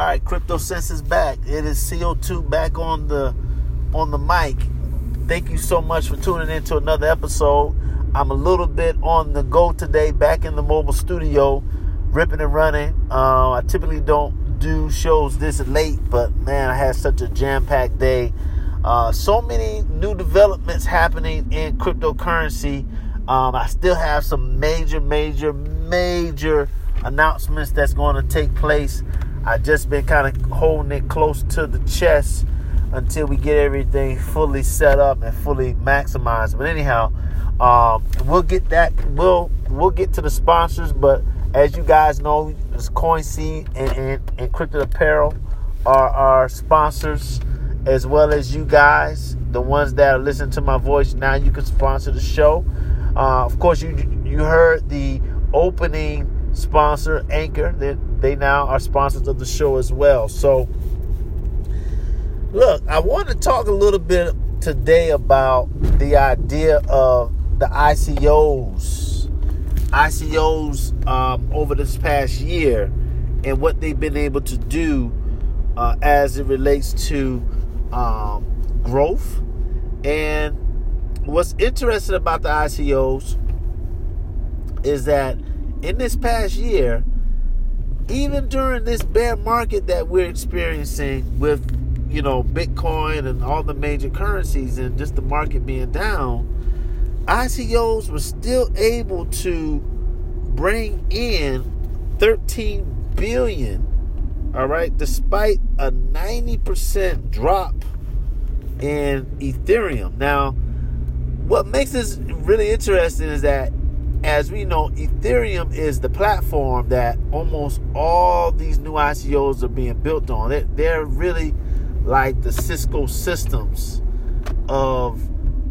All right, CryptoSense is back. It is CO2 back on the mic. Thank you so much for tuning in to another episode. I'm a little bit on the go today, back in the mobile studio, ripping and running. I typically don't do shows this late, but man, I had such a jam-packed day. So many new developments happening in cryptocurrency. I still have some major announcements that's going to take place. I've just been kind of holding it close to the chest until we get everything fully set up and fully maximized. But anyhow, we'll get that. We'll get to the sponsors. But as you guys know, it's Coinseed and Crypto Apparel are our sponsors, as well as you guys, the ones that are listening to my voice. Now you can sponsor the show. Of course, you heard the opening sponsor, Anchor. They now are sponsors of the show as well. So, look, I want to talk a little bit today about the idea of the ICOs. ICOs over this past year and what they've been able to do as it relates to growth. And what's interesting about the ICOs is that in this past year, even during this bear market that we're experiencing with, you know, Bitcoin and all the major currencies and just the market being down, ICOs were still able to bring in $13 billion, all right, despite a 90% drop in Ethereum. Now, what makes this really interesting is that, as we know, Ethereum is the platform that almost all these new ICOs are being built on. They're really like the Cisco systems of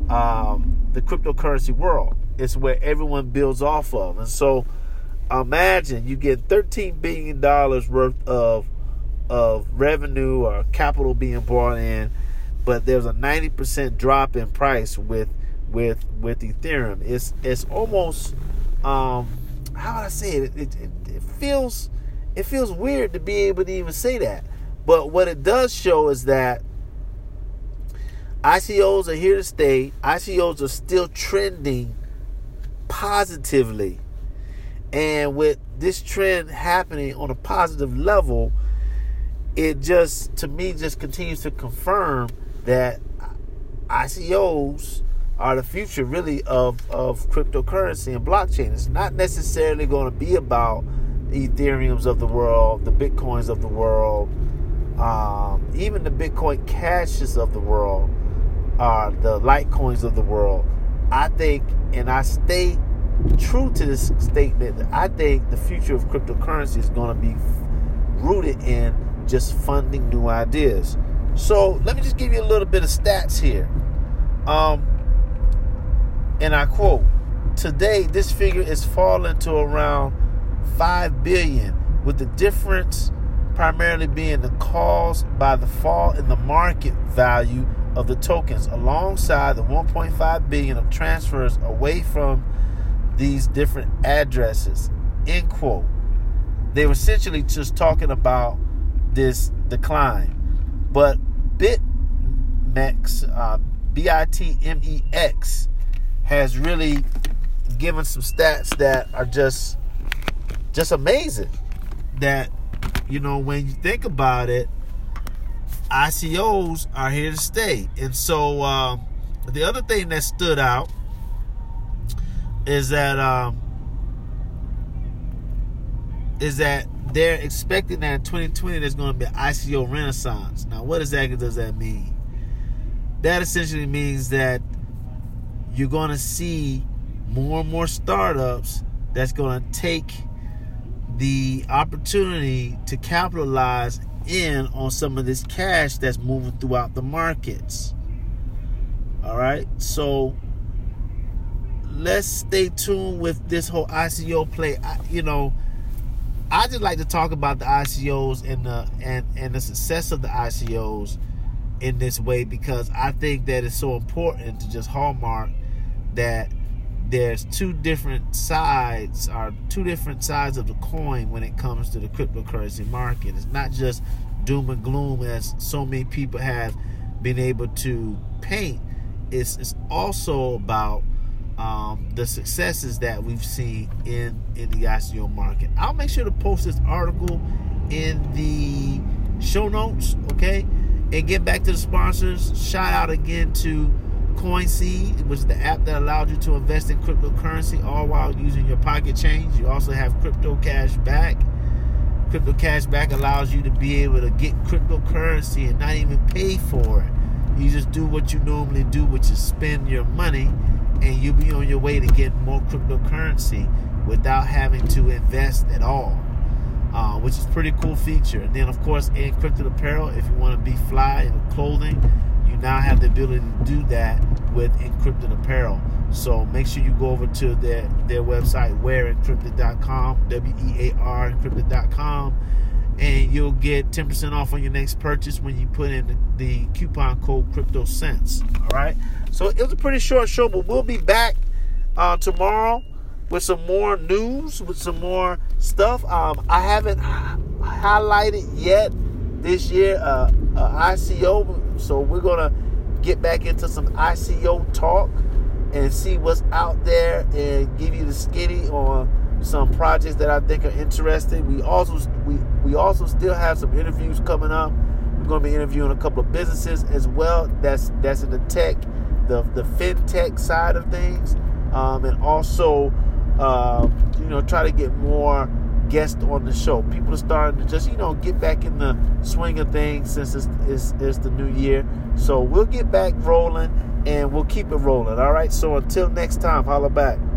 the cryptocurrency world. It's where everyone builds off of. And so imagine you get $13 billion worth of revenue or capital being brought in, but there's a 90% drop in price with Ethereum. It's almost how would I say it? It feels weird to be able to even say that, but what it does show is that ICOs are here to stay. ICOs are still trending positively, and with this trend happening on a positive level, it just, to me, just continues to confirm that ICOs are the future, really, of cryptocurrency and blockchain. It's not necessarily going to be about the Ethereums of the world, the Bitcoins of the world, even the Bitcoin Cashes of the world, the Litecoins of the world. I think, and I stay true to this statement, that I think the future of cryptocurrency is going to be rooted in just funding new ideas. So let me just give you a little bit of stats here. And I quote, today this figure is falling to around 5 billion, with the difference primarily being caused by the fall in the market value of the tokens, alongside the 1.5 billion of transfers away from these different addresses, end quote. They were essentially just talking about this decline. But BitMEX, BITMEX, has really given some stats that are just amazing. That, you know, when you think about it, ICOs are here to stay. And so the other thing that stood out is that they're expecting that in 2020 there's going to be an ICO renaissance. Now, what exactly does that mean? That essentially means that you're going to see more and more startups that's going to take the opportunity to capitalize in on some of this cash that's moving throughout the markets. All right, so let's stay tuned with this whole ICO play. I just like to talk about the ICOs and the success of the ICOs in this way, because I think that it's so important to just hallmark that there's two different sides of the coin when it comes to the cryptocurrency market. It's not just doom and gloom as so many people have been able to paint. It's also about the successes that we've seen in the ICO market. I'll make sure to post this article in the show notes, okay? And get back to the sponsors. Shout out again to Coinseed, which is the app that allowed you to invest in cryptocurrency all while using your pocket change. You also have Crypto Cash Back. Crypto Cash Back allows you to be able to get cryptocurrency and not even pay for it. You just do what you normally do, which is spend your money, and you'll be on your way to get more cryptocurrency without having to invest at all, which is a pretty cool feature. And then, of course, in Crypto Apparel, if you want to be fly in clothing, you now have the ability to do that with Encrypted Apparel. So make sure you go over to their website, wearencrypted.com, W-E-A-R, encrypted.com, and you'll get 10% off on your next purchase when you put in the coupon code CryptoSense. All right? So it was a pretty short show, but we'll be back tomorrow with some more news, with some more stuff. I haven't highlighted yet this year ICO. So we're going to get back into some ICO talk and see what's out there and give you the skinny on some projects that I think are interesting. We also still have some interviews coming up. We're going to be interviewing a couple of businesses as well that's in the tech, the fintech side of things, and also try to get more guest on the show. People are starting to just get back in the swing of things since it's the new year. So we'll get back rolling and we'll keep it rolling. All right. So until next time, holla back.